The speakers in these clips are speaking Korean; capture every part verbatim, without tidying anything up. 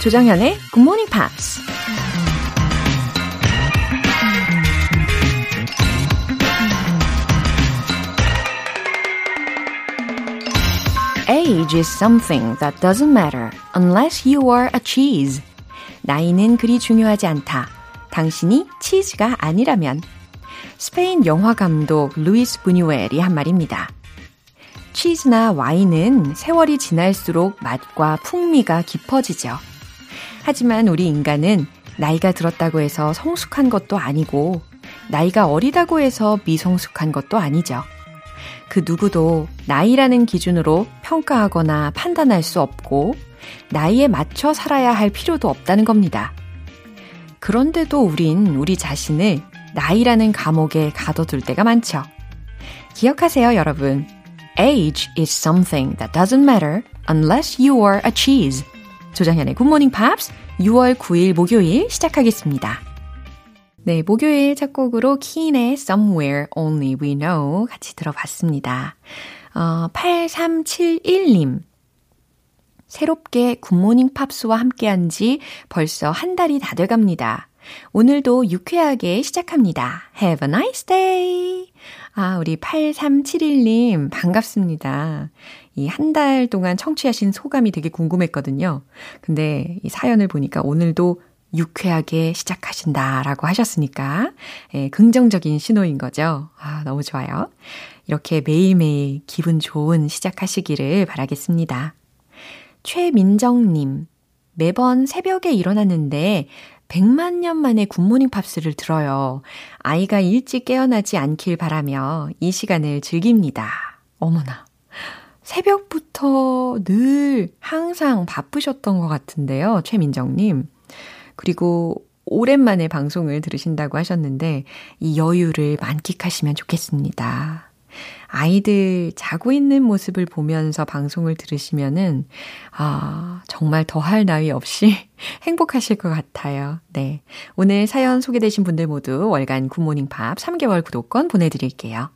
조장현의 Good Morning Pops. Age is something that doesn't matter unless you are a cheese. 나이는 그리 중요하지 않다. 당신이 치즈가 아니라면. 스페인 영화감독 루이스 부뉴엘이 한 말입니다. 치즈나 와인은 세월이 지날수록 맛과 풍미가 깊어지죠. 하지만 우리 인간은 나이가 들었다고 해서 성숙한 것도 아니고 나이가 어리다고 해서 미성숙한 것도 아니죠. 그 누구도 나이라는 기준으로 평가하거나 판단할 수 없고 나이에 맞춰 살아야 할 필요도 없다는 겁니다. 그런데도 우린 우리 자신을 나이라는 감옥에 가둬둘 때가 많죠. 기억하세요, 여러분. Age is something that doesn't matter unless you are a cheese. 조장현의 굿모닝 팝스 유월 구일 목요일 시작하겠습니다. 네, 목요일 첫 곡으로 키인의 Somewhere Only We Know 같이 들어봤습니다. 어, 팔삼칠일님. 새롭게 굿모닝 팝스와 함께한 지 벌써 한 달이 다 돼갑니다. 오늘도 유쾌하게 시작합니다. Have a nice day. 아, 우리 팔삼칠일님 반갑습니다. 이 한 달 동안 청취하신 소감이 되게 궁금했거든요. 근데 이 사연을 보니까 오늘도 유쾌하게 시작하신다라고 하셨으니까 예, 긍정적인 신호인 거죠. 아, 너무 좋아요. 이렇게 매일매일 기분 좋은 시작하시기를 바라겠습니다. 최민정님, 매번 새벽에 일어났는데 백만 년 만에 굿모닝 팝스를 들어요. 아이가 일찍 깨어나지 않길 바라며 이 시간을 즐깁니다. 어머나, 새벽부터 늘 항상 바쁘셨던 것 같은데요, 최민정님. 그리고 오랜만에 방송을 들으신다고 하셨는데 이 여유를 만끽하시면 좋겠습니다. 아이들 자고 있는 모습을 보면서 방송을 들으시면은, 아, 정말 더할 나위 없이 행복하실 것 같아요. 네. 오늘 사연 소개되신 분들 모두 월간 굿모닝팝 삼 개월 구독권 보내드릴게요.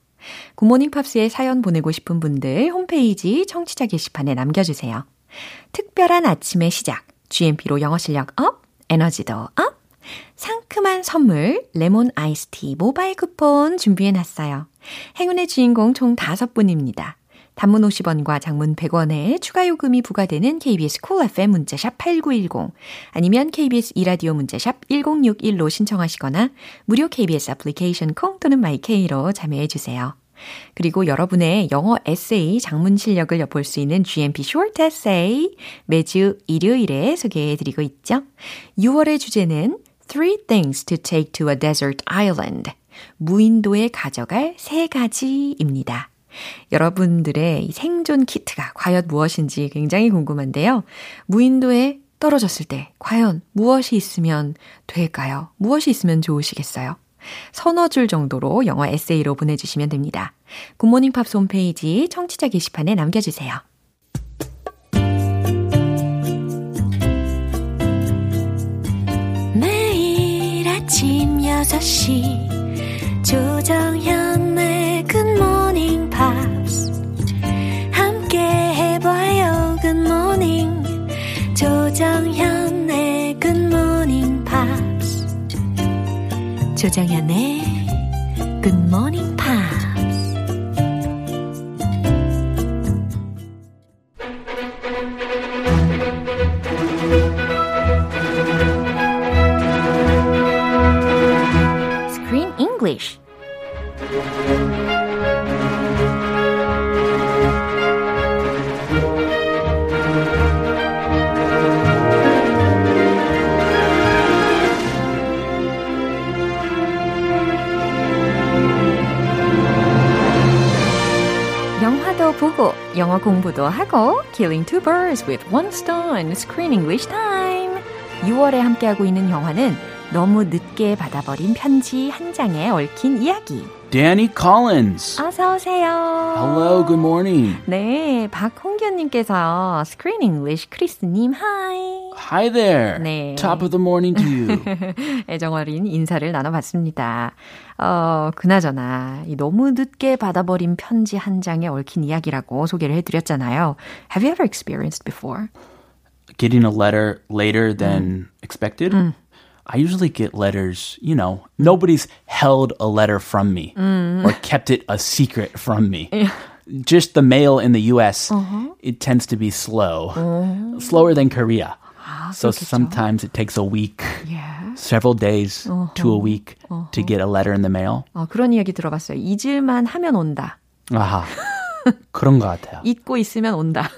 굿모닝팝스에 사연 보내고 싶은 분들 홈페이지 청취자 게시판에 남겨주세요. 특별한 아침의 시작, 지엠피로 영어 실력 업, 에너지도 업, 상큼한 선물 레몬 아이스티 모바일 쿠폰 준비해놨어요. 행운의 주인공 총 다섯 분입니다. 단문 오십 원과 장문 백 원에 추가 요금이 부과되는 케이비에스 Cool 에프엠 문자샵 팔구일공 아니면 케이비에스 이라디오 문자샵 일공육일로 신청하시거나 무료 케이비에스 애플리케이션 콩 또는 마이케이로 참여해주세요. 그리고 여러분의 영어 에세이 장문 실력을 엿볼 수 있는 지엠피 Short Essay 매주 일요일에 소개해드리고 있죠. 유월의 주제는 Three Things to Take to a Desert Island. 무인도에 가져갈 세 가지입니다. 여러분들의 생존 키트가 과연 무엇인지 굉장히 궁금한데요. 무인도에 떨어졌을 때 과연 무엇이 있으면 될까요? 무엇이 있으면 좋으시겠어요? 서너 줄 정도로 영어 에세이로 보내주시면 됩니다. 굿모닝 팝스 홈페이지 청취자 게시판에 남겨주세요. 매일 아침 여섯 시 조정현의 굿모닝 팝스 함께 해봐요 굿모닝 조정현의 굿모닝 팝스 조정현의 굿모닝 팝스 Screen English. 영화도 보고 영어 공부도 하고 Killing two birds with one stone. Screen English time. 유월에 함께하고 있는 영화는 너무 늦게 받아버린 편지 한 장에 얽힌 이야기. Danny Collins. 어서 오세요. Hello, good morning. 네, 박홍규님께서 Screen English 크리스님, hi. Hi there. 네. Top of the morning to you. 애정어린 인사를 나눠봤습니다. 어, 그나저나 이 너무 늦게 받아버린 편지 한 장에 얽힌 이야기라고 소개를 해드렸잖아요. Have you ever experienced before? getting a letter later than mm. expected. Mm. I usually get letters, you know, nobody's held a letter from me mm. or kept it a secret from me. Yeah. Just the mail in the U S, uh-huh. it tends to be slow, uh-huh. slower than Korea. 아, so 그렇겠죠. Sometimes it takes a week, yeah. several days uh-huh. to a week uh-huh. to get a letter in the mail. 어, 그런 이야기 들어봤어요. 잊을만 하면 온다. 아하, 그런 것 같아요. 잊고 있으면 온다.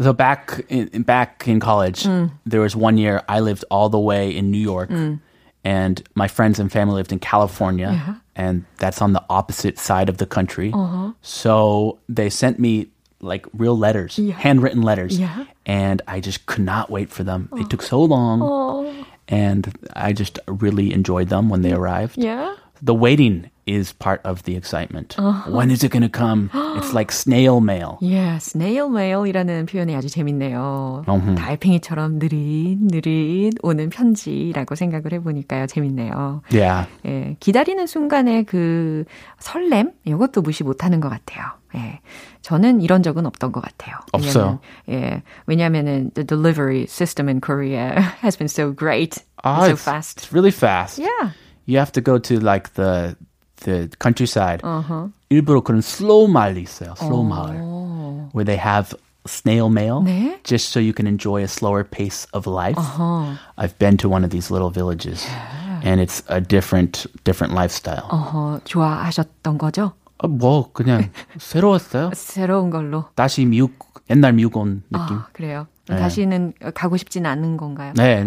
So back in, back in college, mm. there was one year I lived all the way in New York, mm. and my friends and family lived in California, yeah. and that's on the opposite side of the country. Uh-huh. So they sent me like real letters, yeah. handwritten letters, yeah. and I just could not wait for them. Oh. It took so long, oh. and I just really enjoyed them when they arrived. Yeah. The waiting is part of the excitement. Uh-huh. When is it going to come? It's like snail mail. Yeah, snail mail이라는 표현이 아주 재밌네요. Uh-huh. 달팽이처럼 느릿느릿 오는 편지라고 생각을 해보니까요. 재밌네요. Yeah. 예, 기다리는 순간의 그 설렘? 이것도 무시 못하는 것 같아요. 예, 저는 이런 적은 없던 것 같아요. 없어요. 예, 왜냐하면 the delivery system in Korea has been so great, ah, so it's, fast. It's really fast. Yeah. You have to go to like the the countryside. Uh-huh. 일부러 그런 slow 마을이 있어요. Slow 마을. Oh. Where they have snail mail. 네? Just so you can enjoy a slower pace of life. Uh-huh. I've been to one of these little villages. Yeah. And it's a different different lifestyle. Uh-huh. 좋아하셨던 거죠? 아, 뭐 그냥 새로웠어요. 새로운 걸로. 다시 미국, 옛날 미국 온 느낌. 아, 그래요? 네. 다시는 가고 싶지는 않은 건가요? 네,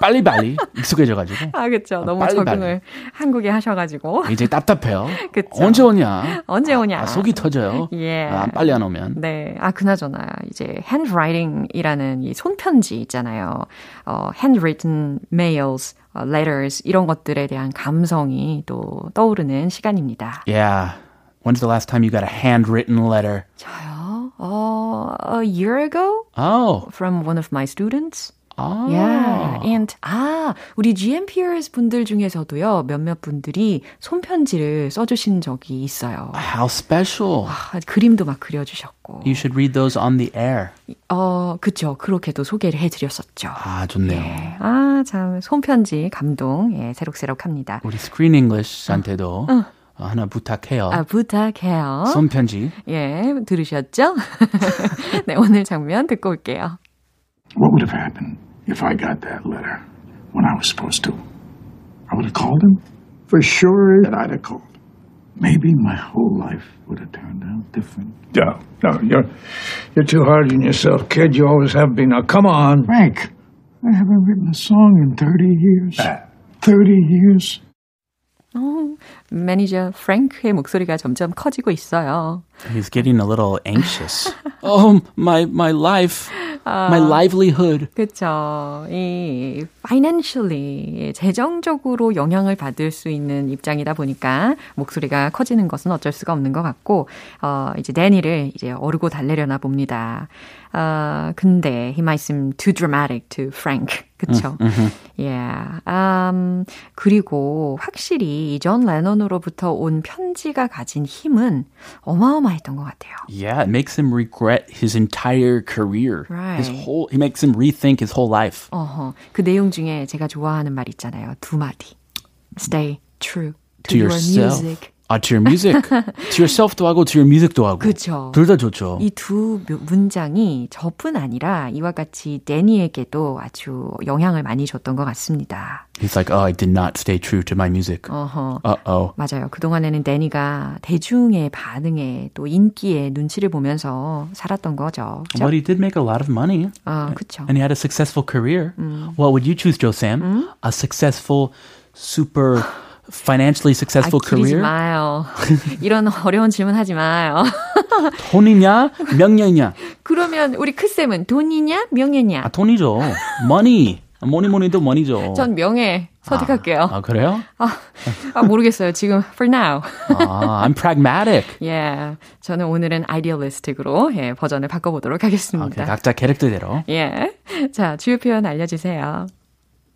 빨리빨리 익숙해져가지고. 아, 그렇죠. 너무 빨리, 적응을 빨리. 한국에 하셔가지고. 이제 답답해요. 그쵸. 언제 오냐? 언제 오냐? 아, 아, 속이 터져요. 예. 아, 빨리 안 오면. 네. 아, 그나저나 이제 handwriting이라는 이 손편지 있잖아요. 어, handwritten mails, uh, letters 이런 것들에 대한 감성이 또 떠오르는 시간입니다. Yeah. When's the last time you got a handwritten letter? 저요. Oh, a year ago? Oh. From one of my students? Oh. Yeah. And, 아, 우리 GMPers 분들 중에서도요, 몇몇 분들이 손편지를 써주신 적이 있어요. How special. 와, 그림도 막 그려주셨고. You should read those on the air. 어, 그쵸. 그렇게도 소개를 해드렸었죠. 아, 좋네요. 예. 아, 참, 손편지 감동, 예, 새록새록 합니다. 우리 Screen English한테도. 어, 어. 하나 부탁해요. 아, 부탁해요. 손편지. 예, 들으셨죠? 네, 오늘 장면 듣고 올게요. What would have happened if I got that letter when I was supposed to? I would have called him. For sure that I'd have called. Maybe my whole life would have turned out different. No, no, you're, you're too hard on yourself, kid. You always have been. Now, come on. Frank, I haven't written a song in thirty years. Uh, thirty years. Oh, 매니저 프랭크의 목소리가 점점 커지고 있어요. He's getting a little anxious. Oh, my my life, 어, my livelihood. 그렇죠. 이 financially, 재정적으로 영향을 받을 수 있는 입장이다 보니까 목소리가 커지는 것은 어쩔 수가 없는 것 같고, 어, 이제 데니를 이제 어르고 달래려나 봅니다. 어, 근데 he might seem too dramatic to Frank. 그렇죠. Mm-hmm. Yeah. Um, 그리고 확실히 존 레논으로부터 온 편지가 가진 힘은 어마어마했던 것 같아요. Yeah, it makes him regret his entire career. Right. His whole, it makes him rethink his whole life. Uh-huh. 그 내용 중에 제가 좋아하는 말 있잖아요. 두 마디. Stay true to, to your yourself. music. 아, to your music. to yourself도 하고 to your music도 하고. 그렇죠. 둘 다 좋죠. 이 두 문장이 저뿐 아니라 이와 같이 데니에게도 아주 영향을 많이 줬던 것 같습니다. He's like, oh, I did not stay true to my music. Uh-huh. Uh-oh. 맞아요. 그동안에는 데니가 대중의 반응에 또 인기에 눈치를 보면서 살았던 거죠. 그렇죠? But he did make a lot of money. 아, 그렇죠. And he had a successful career. 음. What would you choose, Joe Sam? 음? A successful, super... financially successful 아, career? 마요. 이런 어려운 질문 하지 마요. 돈이냐? 명예냐? 그러면 우리 크쌤은 돈이냐? 명예냐? 아, 돈이죠. money. 뭐니 뭐니도 money죠. 전 명예 선택할게요. 아, 아 그래요? 아, 아, 모르겠어요. 지금 for now. 아, I'm pragmatic. yeah. 저는 오늘은 idealistic으로 예, 버전을 바꿔보도록 하겠습니다. 오케이, 각자 캐릭터대로. 예. 자, 주요 표현 알려주세요.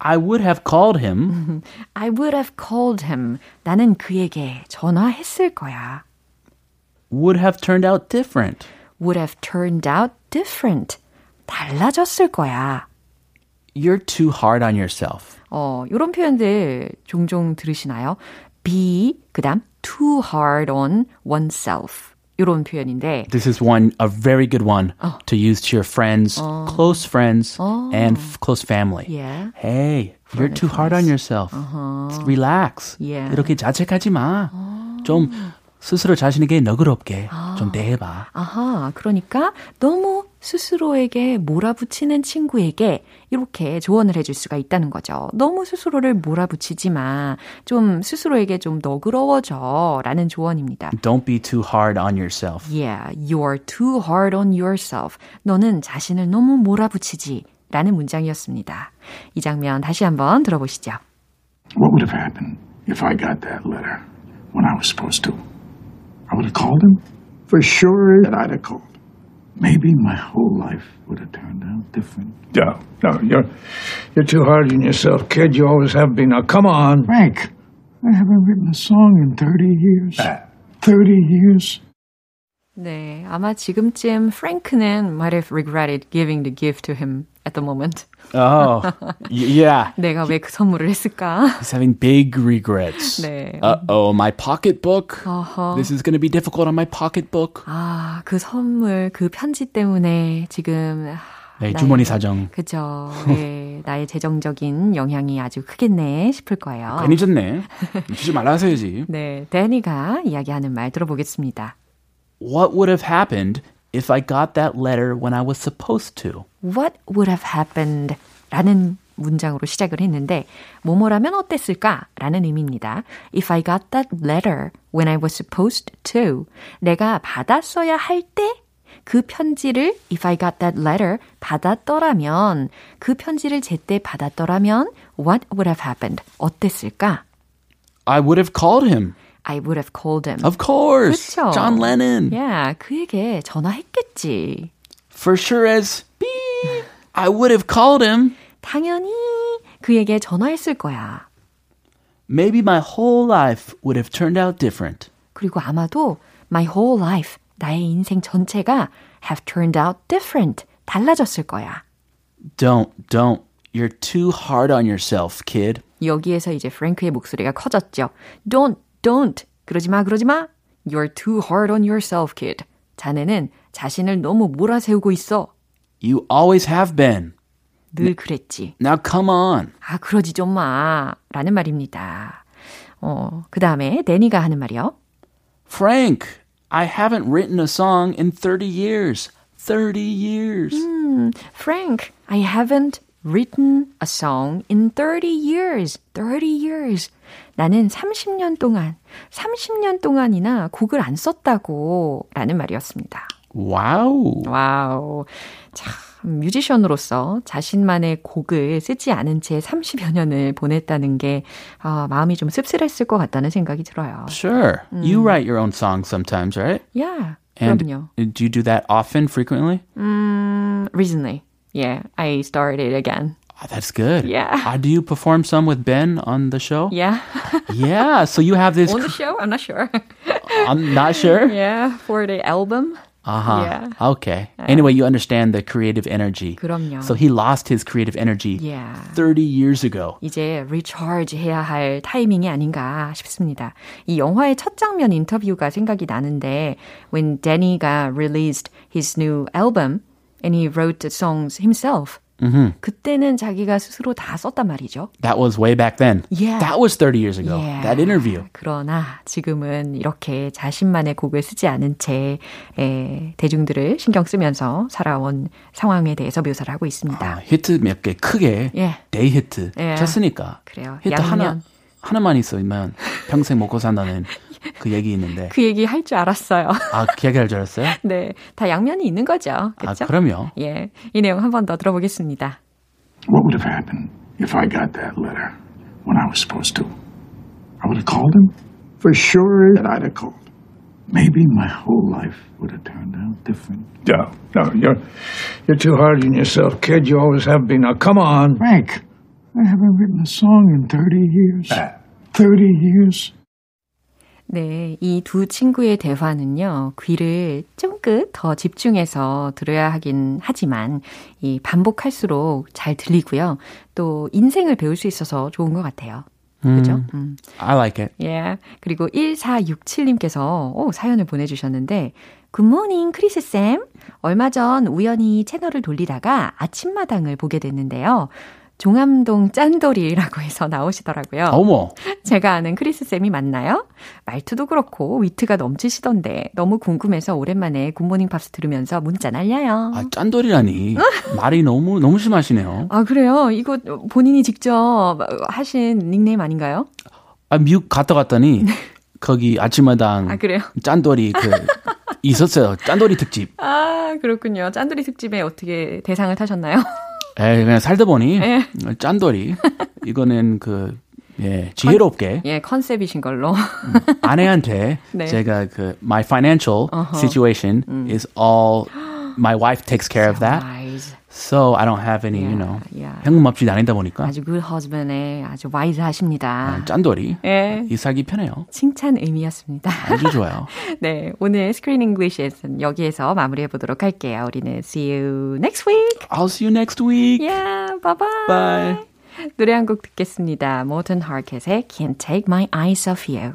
I would have called him. I would have called him. 나는 그에게 전화했을 거야. Would have turned out different. Would have turned out different. 달라졌을 거야. You're too hard on yourself. 어, 이런 표현들 종종 들으시나요? Be, 그 다음 too hard on oneself. 이런 표현인데 This is one, a very good one 어. to use to your friends, 어. close friends, 어. and f- close family. Yeah. Hey, you're too hard on yourself. Uh-huh. Relax. Yeah. 이렇게 자책하지 마. 어. 좀 스스로 자신에게 너그럽게 아. 좀 대해봐. 아하, 그러니까 너무 스스로에게 몰아붙이는 친구에게 이렇게 조언을 해줄 수가 있다는 거죠. 너무 스스로를 몰아붙이지 마. 좀 스스로에게 좀 너그러워져 라는 조언입니다. Don't be too hard on yourself. Yeah, you're too hard on yourself. 너는 자신을 너무 몰아붙이지 라는 문장이었습니다. 이 장면 다시 한번 들어보시죠. What would have happened if I got that letter when I was supposed to? I would have called him. For sure that I'd have called. Maybe my whole life would have turned out different. No, no, you're, you're too hard on yourself, kid. You always have been. Now, come on. Frank, I haven't written a song in thirty years. thirty years. 네, 아마 지금쯤 프랭크는 might have regretted giving the gift to him at the moment. Oh, yeah. 내가 왜 그 선물을 했을까? He's having big regrets. 네. Uh-oh, my pocketbook. Uh-huh. This is going to be difficult on my pocketbook. 아, 그 선물, 그 편지 때문에 지금... 네, 나의, 주머니 사정. 그죠. 네, 나의 재정적인 영향이 아주 크겠네 싶을 거예요. 괜히 졌네. 주지 말아서야지. 네, 데니가 이야기하는 말 들어보겠습니다. What would have happened if I got that letter when I was supposed to? What would have happened? 라는 문장으로 시작을 했는데 뭐뭐라면 어땠을까? 라는 의미입니다. If I got that letter when I was supposed to. 내가 받았어야 할 때 그 편지를 if I got that letter 받았더라면 그 편지를 제때 받았더라면 what would have happened? 어땠을까? I would have called him. I would have called him. Of course. 그쵸? John Lennon. Yeah, 그에게 전화했겠지. For sure as beep, I would have called him. 당연히 그에게 전화했을 거야. Maybe my whole life would have turned out different. 그리고 아마도 my whole life, 나의 인생 전체가 have turned out different, 달라졌을 거야. Don't, don't. You're too hard on yourself, kid. 여기에서 이제 프랭크의 목소리가 커졌죠. Don't. Don't. 그러지 마, 그러지 마. You're too hard on yourself, kid. 자네는 자신을 너무 몰아세우고 있어. You always have been. 늘 그랬지. Now come on. 아, 그러지 좀 마. 라는 말입니다. 어, 그 다음에 데니가 하는 말이요. Frank, I haven't written a song in thirty years. thirty years. 음, Frank, I haven't written a song in thirty years. thirty years. 나는 삼십 년 동안, 삼십 년 동안이나 곡을 안 썼다고 라는 말이었습니다. 와우. 와우. 참, 뮤지션으로서 자신만의 곡을 쓰지 않은 채 삼십여 년을 보냈다는 게 어, 마음이 좀 씁쓸했을 것 같다는 생각이 들어요. Sure. 음. You write your own songs sometimes, right? Yeah, And 그럼요. Do you do that often, frequently? 음, recently. Yeah, I started again. Oh, that's good. Yeah. Uh, do you perform some with Ben on the show? Yeah. Yeah. So you have this... On the show? I'm not sure. I'm not sure? Yeah. For the album. Uh-huh. Yeah. Okay. Uh, anyway, you understand the creative energy. 그럼요. So he lost his creative energy yeah. thirty years ago. 이제 recharge 해야 할 타이밍이 아닌가 싶습니다. 이 영화의 첫 장면 인터뷰가 생각이 나는데 when Danny가 released his new album and he wrote the songs himself. Mm-hmm. 그때는 자기가 스스로 다 썼단 말이죠. That was way back then. Yeah. That was thirty years ago. Yeah. That interview. 그러나 지금은 이렇게 자신만의 곡을 쓰지 않은 채 에, 대중들을 신경 쓰면서 살아온 상황에 대해서 묘사를 하고 있습니다. 아, 히트 몇 개 크게 yeah. 데이 히트 yeah. 쳤으니까. 그래요. 히트 양면. 하나, 하나만 있으면 평생 먹고 산다는 그 얘기 있는데. 그 얘기 할 줄 알았어요. 아, 그 얘기 할 줄 알았어요? 네. 다 양면이 있는 거죠. 그렇죠? 아, 그럼요. 예. 이 내용 한 번 더 들어보겠습니다. What would have happened if I got that letter when I was supposed to? I would have called him. For sure that I'd have called. Maybe my whole life would have turned out different. No, no, you're, you're too hard on yourself, kid. You always have been. Now, come on. Frank, I haven't written a song in thirty years. thirty years. 네, 이 두 친구의 대화는요, 귀를 쫑긋 더 집중해서 들어야 하긴 하지만, 이 반복할수록 잘 들리고요. 또 인생을 배울 수 있어서 좋은 것 같아요. 그죠? 음. I like it. Yeah. 그리고 일사육칠님께서 오, 사연을 보내주셨는데, 굿모닝 크리스쌤. 얼마 전 우연히 채널을 돌리다가 아침마당을 보게 됐는데요. 종암동 짠돌이라고 해서 나오시더라고요. 어머. 제가 아는 크리스쌤이 맞나요? 말투도 그렇고 위트가 넘치시던데 너무 궁금해서 오랜만에 굿모닝 팝스 들으면서 문자 날려요. 아, 짠돌이라니. 말이 너무 너무 심하시네요. 아, 그래요? 이거 본인이 직접 하신 닉네임 아닌가요? 아, 미국 갔다 갔더니 거기 아침마당 아, 그래요? 짠돌이 그 있었어요. 짠돌이 특집. 아, 그렇군요. 짠돌이 특집에 어떻게 대상을 타셨나요? 에 그냥 살다 보니 에. 짠돌이 이거는 그 예, 지혜롭게 컨, 예 컨셉이신 걸로 아내한테 네. 제가 그 my financial uh-huh. situation 음. is all my wife takes care of that. Wise. So I don't have any, yeah, you know. 현금 없이 다니다 보니까 아주 good husband에 아주 와이즈하십니다. 아, 짠돌이 예. 이 살기 편해요. 칭찬 의미였습니다. 아주 좋아요. 네, 오늘 스크린 잉글리시에서는 여기에서 마무리해 보도록 할게요. 우리는 see you next week. I'll see you next week. Yeah, bye bye. Bye. 노래 한 곡 듣겠습니다. Morton Harkett의 Can't Take My Eyes Off You.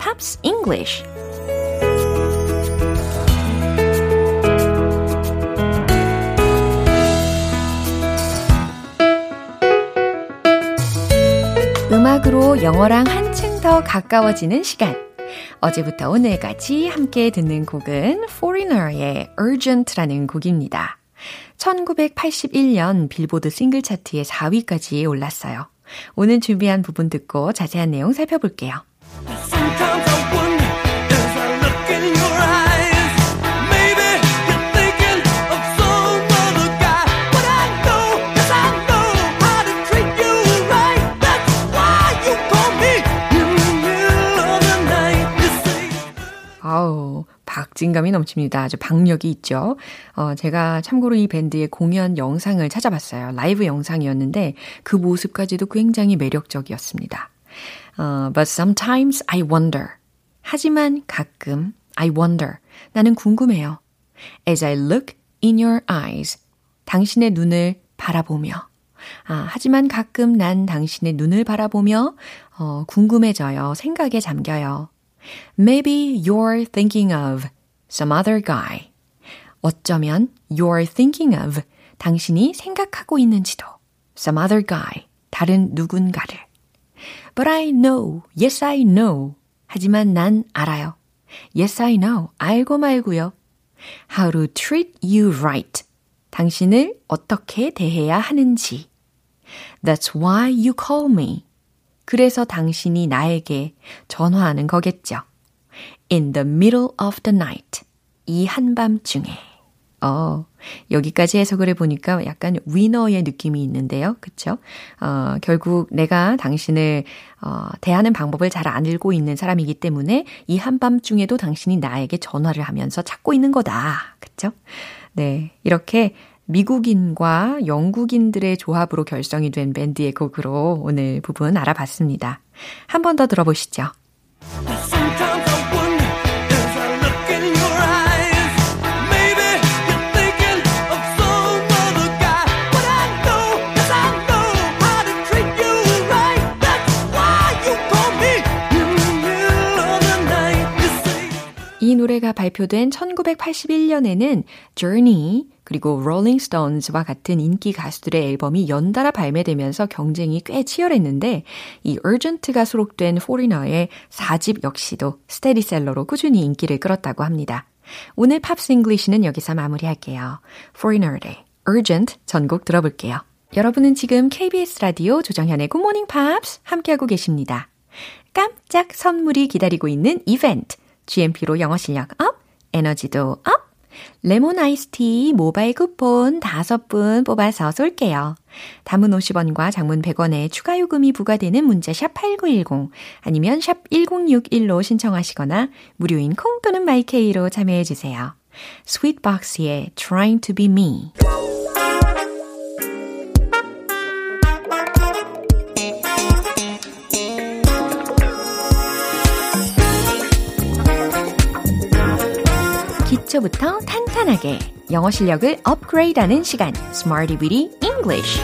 Pops English. 음악으로 영어랑 한층 더 가까워지는 시간. 어제부터 오늘까지 함께 듣는 곡은 Foreigner의 Urgent라는 곡입니다. 천구백팔십일년 빌보드 싱글 차트에 사 위까지 올랐어요. 오늘 준비한 부분 듣고 자세한 내용 살펴볼게요. Sometimes I wonder, as I look in your eyes, maybe you're thinking of some other guy. But I know, yes I know, how to treat you right. That's why you call me in the middle of the night. You say. 아우, 박진감이 넘칩니다. 아주 박력이 있죠. 어, 제가 참고로 이 밴드의 공연 영상을 찾아봤어요. 라이브 영상이었는데 그 모습까지도 굉장히 매력적이었습니다. Uh, but sometimes I wonder. 하지만 가끔 I wonder. 나는 궁금해요. As I look in your eyes. 당신의 눈을 바라보며. 아, 하지만 가끔 난 당신의 눈을 바라보며 어, 궁금해져요. 생각에 잠겨요. Maybe you're thinking of some other guy. 어쩌면 you're thinking of 당신이 생각하고 있는지도. Some other guy. 다른 누군가를. But I know, yes I know. 하지만 난 알아요. Yes I know, 알고 말고요. How to treat you right. 당신을 어떻게 대해야 하는지. That's why you call me. 그래서 당신이 나에게 전화하는 거겠죠. In the middle of the night. 이 한밤중에. 어, 여기까지 해석을 해보니까 약간 위너의 느낌이 있는데요. 그쵸? 어, 결국 내가 당신을 어, 대하는 방법을 잘 안 알고 있는 사람이기 때문에 이 한밤중에도 당신이 나에게 전화를 하면서 찾고 있는 거다. 그쵸? 네, 이렇게 미국인과 영국인들의 조합으로 결성이 된 밴드의 곡으로 오늘 부분 알아봤습니다. 한 번 더 들어보시죠. 이 노래가 발표된 천구백팔십일년에는 Journey 그리고 Rolling Stones와 같은 인기 가수들의 앨범이 연달아 발매되면서 경쟁이 꽤 치열했는데 이 Urgent가 수록된 Foreigner의 사 집 역시도 스테디셀러로 꾸준히 인기를 끌었다고 합니다. 오늘 팝스 잉글리시는 여기서 마무리할게요. Foreigner의 Urgent 전곡 들어볼게요. 여러분은 지금 케이비에스 라디오 조정현의 굿모닝 팝스 함께하고 계십니다. 깜짝 선물이 기다리고 있는 이벤트. 지엠피로 영어 실력 업, 에너지도 업. 레몬 아이스티 모바일 쿠폰 다섯 분 뽑아서 쏠게요. 단문 오십 원과 장문 백 원에 추가 요금이 부과되는 문자 샵 팔구일공 아니면 샵 일공육일로 신청하시거나 무료인 콩 또는 마이케이로 참여해 주세요. 스윗박스의 Trying to be me. 부터 탄탄하게 영어 실력을 업그레이드하는 시간 Smarty Weedy English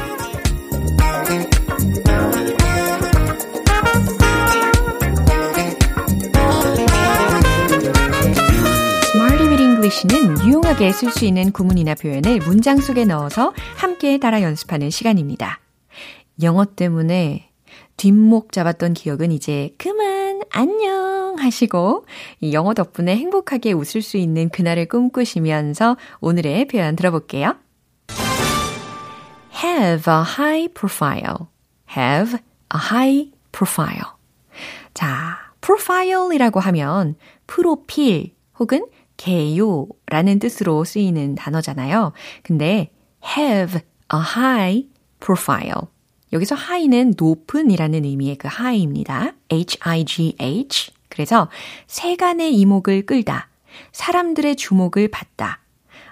Smarty Weedy English는 유용하게 쓸 수 있는 구문이나 표현을 문장 속에 넣어서 함께 따라 연습하는 시간입니다. 영어 때문에 뒷목 잡았던 기억은 이제 그만 안녕 하시고 이 영어 덕분에 행복하게 웃을 수 있는 그날을 꿈꾸시면서 오늘의 표현 들어볼게요. Have a high profile. Have a high profile. 자, profile이라고 하면 프로필 혹은 개요라는 뜻으로 쓰이는 단어잖아요. 근데 have a high profile. 여기서 high는 높은이라는 의미의 그 high입니다. H-I-G-H. 그래서 세간의 이목을 끌다, 사람들의 주목을 받다,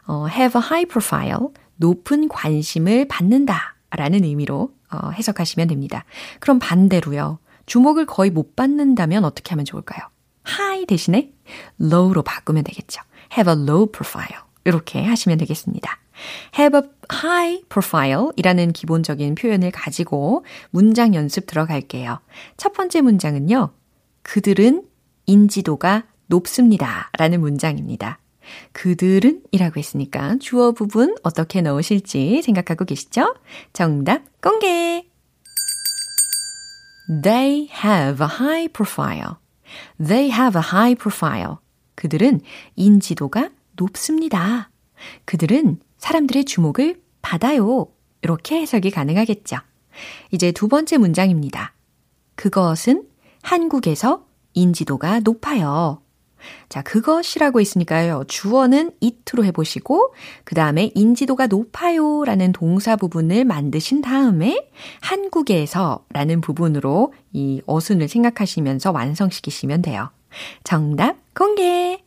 어, have a high profile, 높은 관심을 받는다 라는 의미로 어, 해석하시면 됩니다. 그럼 반대로요. 주목을 거의 못 받는다면 어떻게 하면 좋을까요? high 대신에 low로 바꾸면 되겠죠. have a low profile. 이렇게 하시면 되겠습니다. have a high profile 이라는 기본적인 표현을 가지고 문장 연습 들어갈게요. 첫 번째 문장은요. 그들은 인지도가 높습니다. 라는 문장입니다. 그들은 이라고 했으니까 주어 부분 어떻게 넣으실지 생각하고 계시죠? 정답 공개! They have a high profile. They have a high profile. 그들은 인지도가 높습니다. 그들은 사람들의 주목을 받아요. 이렇게 해석이 가능하겠죠. 이제 두 번째 문장입니다. 그것은 한국에서 인지도가 높아요. 자, 그것이라고 했으니까요. 주어는 it로 해보시고 그 다음에 인지도가 높아요 라는 동사 부분을 만드신 다음에 한국에서 라는 부분으로 이 어순을 생각하시면서 완성시키시면 돼요. 정답 공개!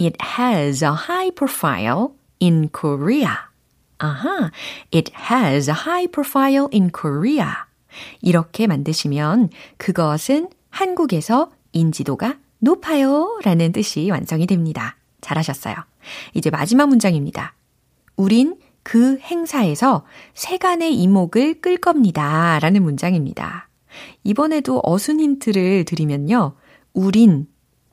It has a high profile in Korea. 아하, it has a high profile in Korea. 이렇게 만드시면 그것은 한국에서 인지도가 높아요 라는 뜻이 완성이 됩니다. 잘하셨어요. 이제 마지막 문장입니다. 우린 그 행사에서 세간의 이목을 끌 겁니다 라는 문장입니다. 이번에도 어순 힌트를 드리면요. 우린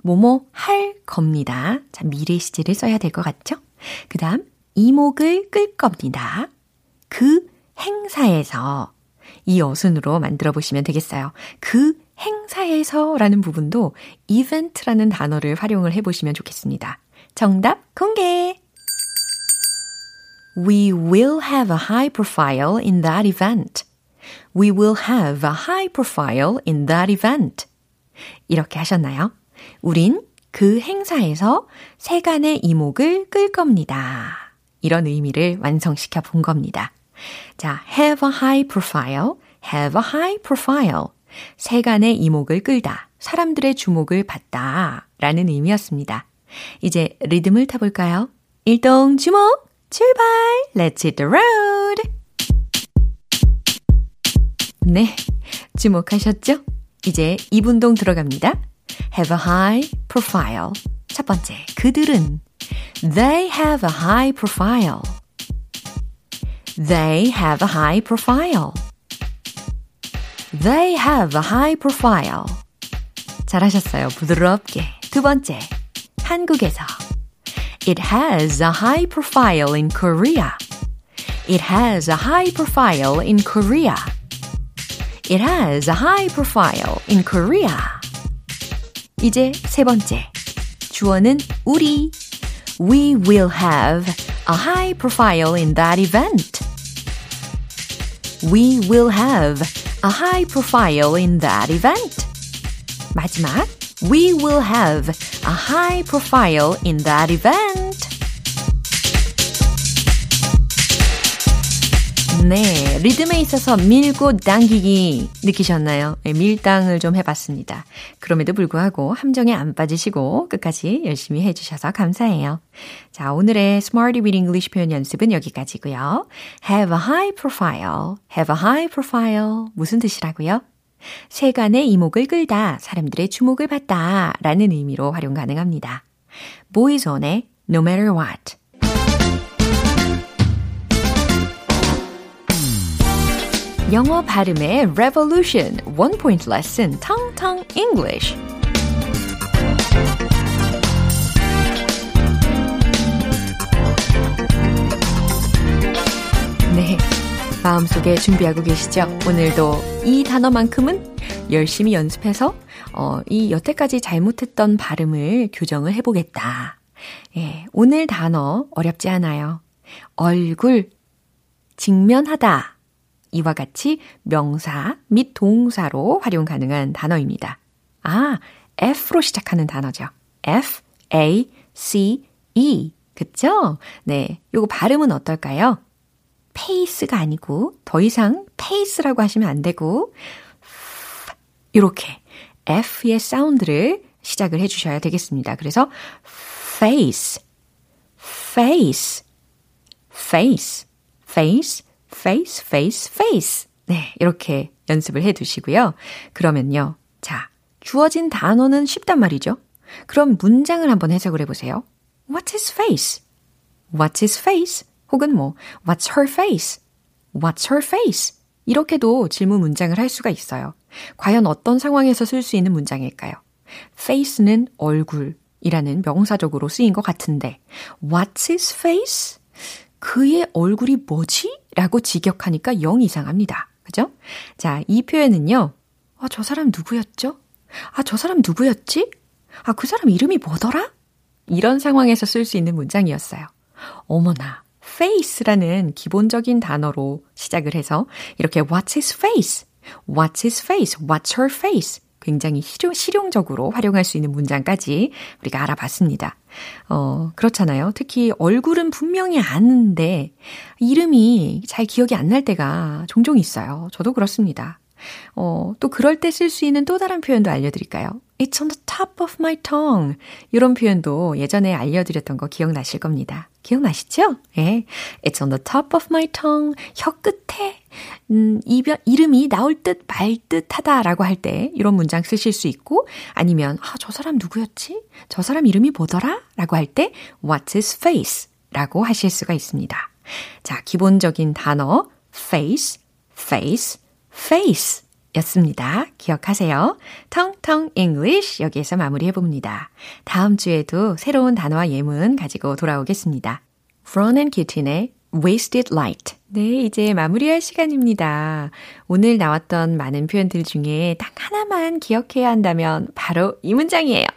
뭐뭐 할 겁니다. 자, 미래 시제를 써야 될 것 같죠? 그 다음, 이목을 끌 겁니다. 그 행사에서. 이 어순으로 만들어 보시면 되겠어요. 그 행사에서 라는 부분도 event라는 단어를 활용을 해보시면 좋겠습니다. 정답 공개! We will have a high profile in that event. We will have a high profile in that event. 이렇게 하셨나요? 우린 그 행사에서 세간의 이목을 끌 겁니다. 이런 의미를 완성시켜 본 겁니다. 자, have a high profile, have a high profile. 세간의 이목을 끌다, 사람들의 주목을 받다 라는 의미였습니다. 이제 리듬을 타볼까요? 일동 주목, 출발! Let's hit the road! 네, 주목하셨죠? 이제 이 분동 들어갑니다. Have a high profile. 첫 번째, 그들은 They have a high profile. They have a high profile. They have a high profile. 잘하셨어요. 부드럽게. 두 번째, 한국에서 It has a high profile in Korea. It has a high profile in Korea. It has a high profile in Korea. 이제 세 번째, 주어는 우리. We will have a high profile in that event. We will have a high profile in that event. 마지막, we will have a high profile in that event. 네, 리듬에 있어서 밀고 당기기 느끼셨나요? 네, 밀당을 좀 해봤습니다. 그럼에도 불구하고 함정에 안 빠지시고 끝까지 열심히 해주셔서 감사해요. 자, 오늘의 Smarty with English 표현 연습은 여기까지고요. Have a high profile, have a high profile 무슨 뜻이라고요? 세간의 이목을 끌다, 사람들의 주목을 받다 라는 의미로 활용 가능합니다. 보이존의 No matter what 영어 발음의 Revolution One Point Lesson Tong Tong English 네, 마음속에 준비하고 계시죠? 오늘도 이 단어만큼은 열심히 연습해서 어, 이 여태까지 잘못했던 발음을 교정을 해보겠다. 예, 오늘 단어 어렵지 않아요. 얼굴, 직면하다 이와 같이 명사 및 동사로 활용 가능한 단어입니다. 아, F로 시작하는 단어죠. F, A, C, E. 그쵸? 네, 요거 발음은 어떨까요? 페이스가 아니고 더 이상 페이스라고 하시면 안 되고 이렇게 F의 사운드를 시작을 해주셔야 되겠습니다. 그래서 face, face, face, face, face, face, face. 네, 이렇게 연습을 해두시고요. 그러면요. 자, 주어진 단어는 쉽단 말이죠. 그럼 문장을 한번 해석을 해보세요. What's his face? What's his face? 혹은 뭐 What's her face? What's her face? 이렇게도 질문 문장을 할 수가 있어요. 과연 어떤 상황에서 쓸 수 있는 문장일까요? face는 얼굴이라는 명사적으로 쓰인 것 같은데 What's his face? 그의 얼굴이 뭐지? 라고 직역하니까 영 이상합니다. 그죠? 자, 이 표현은요. 아, 저 사람 누구였죠? 아, 저 사람 누구였지? 아, 그 사람 이름이 뭐더라? 이런 상황에서 쓸 수 있는 문장이었어요. 어머나, face라는 기본적인 단어로 시작을 해서 이렇게 what's his face? What's his face? What's her face? 굉장히 실용, 실용적으로 활용할 수 있는 문장까지 우리가 알아봤습니다. 어, 그렇잖아요. 특히 얼굴은 분명히 아는데 이름이 잘 기억이 안 날 때가 종종 있어요. 저도 그렇습니다. 어, 또 그럴 때 쓸 수 있는 또 다른 표현도 알려드릴까요? It's on the top of my tongue. 이런 표현도 예전에 알려드렸던 거 기억나실 겁니다. 기억나시죠? 예. It's on the top of my tongue. 혀 끝에 음, 이별, 이름이 나올 듯 말 듯하다라고 할 때 이런 문장 쓰실 수 있고 아니면 아, 저 사람 누구였지? 저 사람 이름이 뭐더라? 라고 할 때 What's his face? 라고 하실 수가 있습니다. 자, 기본적인 단어 face, face, face 였습니다. 기억하세요. 텅텅 English 여기에서 마무리해봅니다. 다음 주에도 새로운 단어와 예문 가지고 돌아오겠습니다. From and Kitten의 wasted light. 네, 이제 마무리할 시간입니다. 오늘 나왔던 많은 표현들 중에 딱 하나만 기억해야 한다면 바로 이 문장이에요.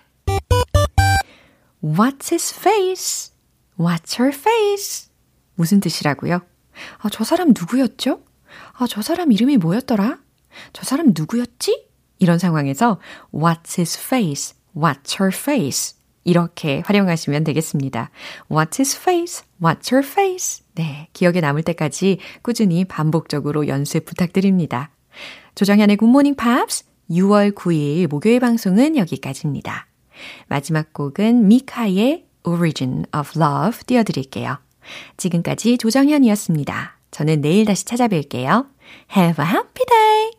What's his face? What's her face? 무슨 뜻이라고요? 아, 저 사람 누구였죠? 아, 저 사람 이름이 뭐였더라? 저 사람 누구였지? 이런 상황에서 What's his face? What's her face? 이렇게 활용하시면 되겠습니다. What's his face? What's her face? 네, 기억에 남을 때까지 꾸준히 반복적으로 연습 부탁드립니다. 조정현의 굿모닝 팝스 유월 구일 목요일 방송은 여기까지입니다. 마지막 곡은 미카의 Origin of Love 띄워드릴게요. 지금까지 조정현이었습니다. 저는 내일 다시 찾아뵐게요. Have a happy day!